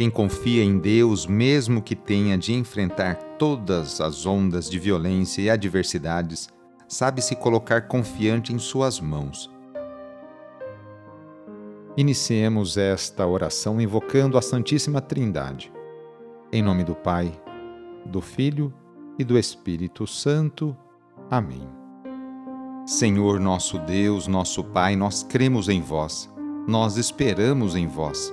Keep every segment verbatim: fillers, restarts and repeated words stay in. Quem confia em Deus, mesmo que tenha de enfrentar todas as ondas de violência e adversidades, sabe se colocar confiante em suas mãos. Iniciemos esta oração invocando a Santíssima Trindade. Em nome do Pai, do Filho e do Espírito Santo. Amém. Senhor nosso Deus, nosso Pai, nós cremos em vós, nós esperamos em vós,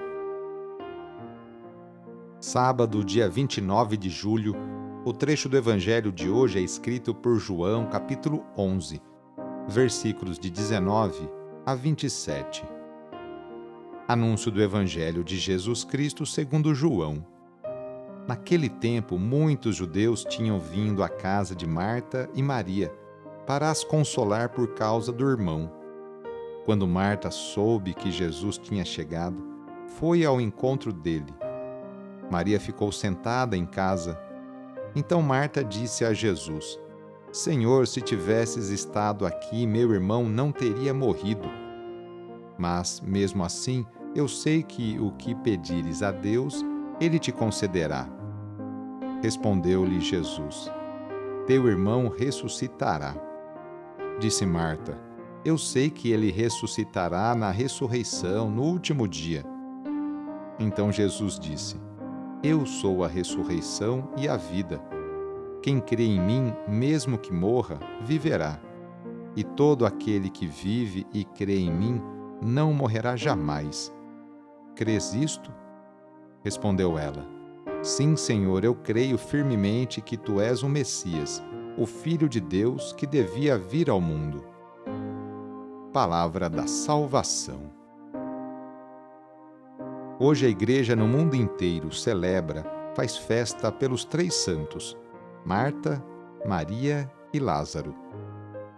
Sábado, dia vinte e nove de julho, o trecho do Evangelho de hoje é escrito por João, capítulo onze, versículos de dezenove a vinte e sete. Anúncio do Evangelho de Jesus Cristo segundo João. Naquele tempo, muitos judeus tinham vindo à casa de Marta e Maria para as consolar por causa do irmão. Quando Marta soube que Jesus tinha chegado, foi ao encontro dele. Maria ficou sentada em casa. Então Marta disse a Jesus: Senhor, se tivesses estado aqui, meu irmão não teria morrido. Mas, mesmo assim, eu sei que o que pedires a Deus, Ele te concederá. Respondeu-lhe Jesus: Teu irmão ressuscitará. Disse Marta: Eu sei que ele ressuscitará na ressurreição, no último dia. Então Jesus disse: Eu sou a ressurreição e a vida. Quem crê em mim, mesmo que morra, viverá. E todo aquele que vive e crê em mim, não morrerá jamais. Crês isto? Respondeu ela: Sim, Senhor, eu creio firmemente que tu és o Messias, o Filho de Deus que devia vir ao mundo. Palavra da salvação. Hoje a Igreja no mundo inteiro celebra, faz festa pelos três santos, Marta, Maria e Lázaro.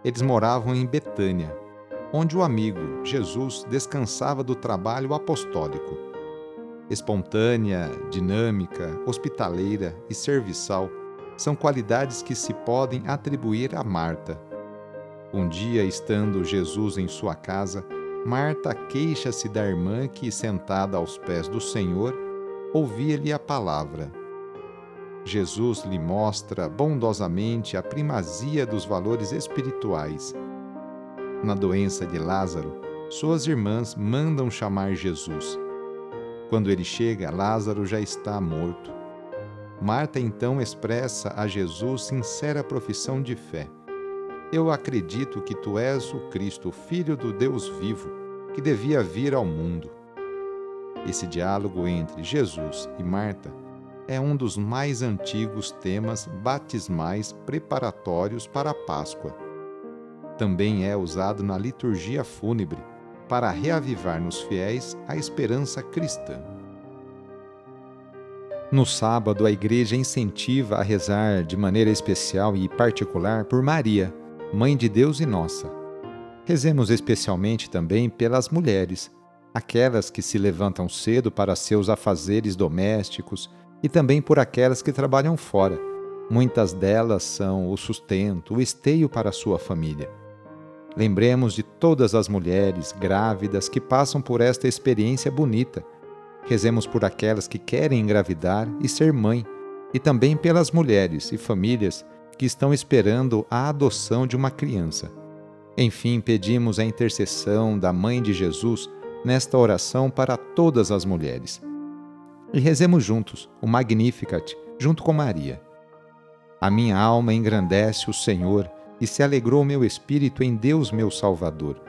Eles moravam em Betânia, onde o amigo Jesus descansava do trabalho apostólico. Espontânea, dinâmica, hospitaleira e serviçal são qualidades que se podem atribuir a Marta. Um dia, estando Jesus em sua casa, Marta queixa-se da irmã que, sentada aos pés do Senhor, ouvia-lhe a palavra. Jesus lhe mostra bondosamente a primazia dos valores espirituais. Na doença de Lázaro, suas irmãs mandam chamar Jesus. Quando ele chega, Lázaro já está morto. Marta então expressa a Jesus sincera profissão de fé: Eu acredito que tu és o Cristo, Filho do Deus vivo, que devia vir ao mundo. Esse diálogo entre Jesus e Marta é um dos mais antigos temas batismais preparatórios para a Páscoa. Também é usado na liturgia fúnebre para reavivar nos fiéis a esperança cristã. No sábado, a Igreja incentiva a rezar de maneira especial e particular por Maria, Mãe de Deus e nossa. Rezemos especialmente também pelas mulheres, aquelas que se levantam cedo para seus afazeres domésticos e também por aquelas que trabalham fora. Muitas delas são o sustento, o esteio para a sua família. Lembremos de todas as mulheres grávidas que passam por esta experiência bonita. Rezemos por aquelas que querem engravidar e ser mãe, e também pelas mulheres e famílias que estão esperando a adoção de uma criança. Enfim, pedimos a intercessão da Mãe de Jesus nesta oração para todas as mulheres. E rezemos juntos o Magnificat, junto com Maria. A minha alma engrandece o Senhor, e se alegrou meu espírito em Deus meu Salvador,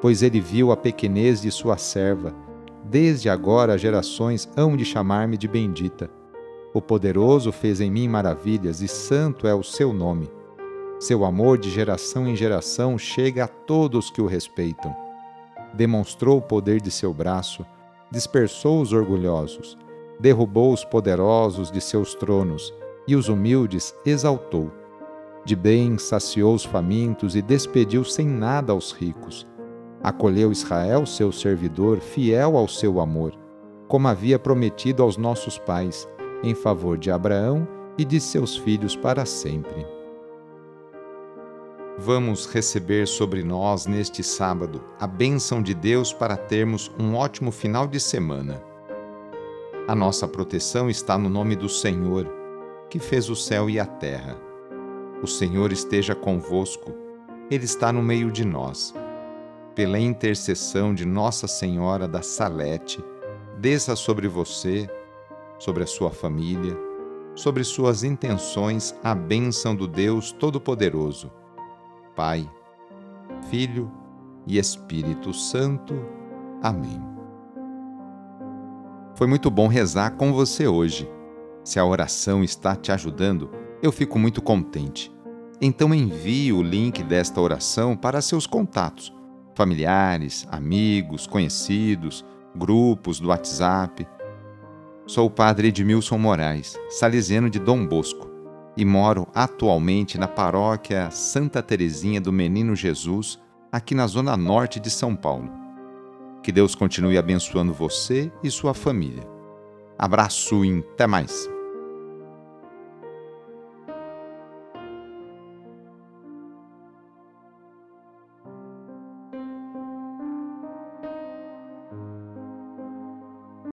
pois ele viu a pequenez de sua serva. Desde agora gerações hão de chamar-me de bendita. O poderoso fez em mim maravilhas, e santo é o seu nome. Seu amor de geração em geração chega a todos que o respeitam. Demonstrou o poder de seu braço, dispersou os orgulhosos, derrubou os poderosos de seus tronos e os humildes exaltou. De bem saciou os famintos e despediu sem nada aos ricos. Acolheu Israel, seu servidor, fiel ao seu amor, como havia prometido aos nossos pais, em favor de Abraão e de seus filhos para sempre. Vamos receber sobre nós neste sábado a bênção de Deus para termos um ótimo final de semana. A nossa proteção está no nome do Senhor, que fez o céu e a terra. O Senhor esteja convosco, Ele está no meio de nós. Pela intercessão de Nossa Senhora da Salete, desça sobre você, sobre a sua família, sobre suas intenções a bênção do Deus Todo-Poderoso, Pai, Filho e Espírito Santo. Amém. Foi muito bom rezar com você hoje. Se a oração está te ajudando, eu fico muito contente. Então envie o link desta oração para seus contatos, familiares, amigos, conhecidos, grupos do WhatsApp. Sou o Padre Edmilson Moraes, salesiano de Dom Bosco, e moro atualmente na paróquia Santa Teresinha do Menino Jesus, aqui na zona norte de São Paulo. Que Deus continue abençoando você e sua família. Abraço e até mais!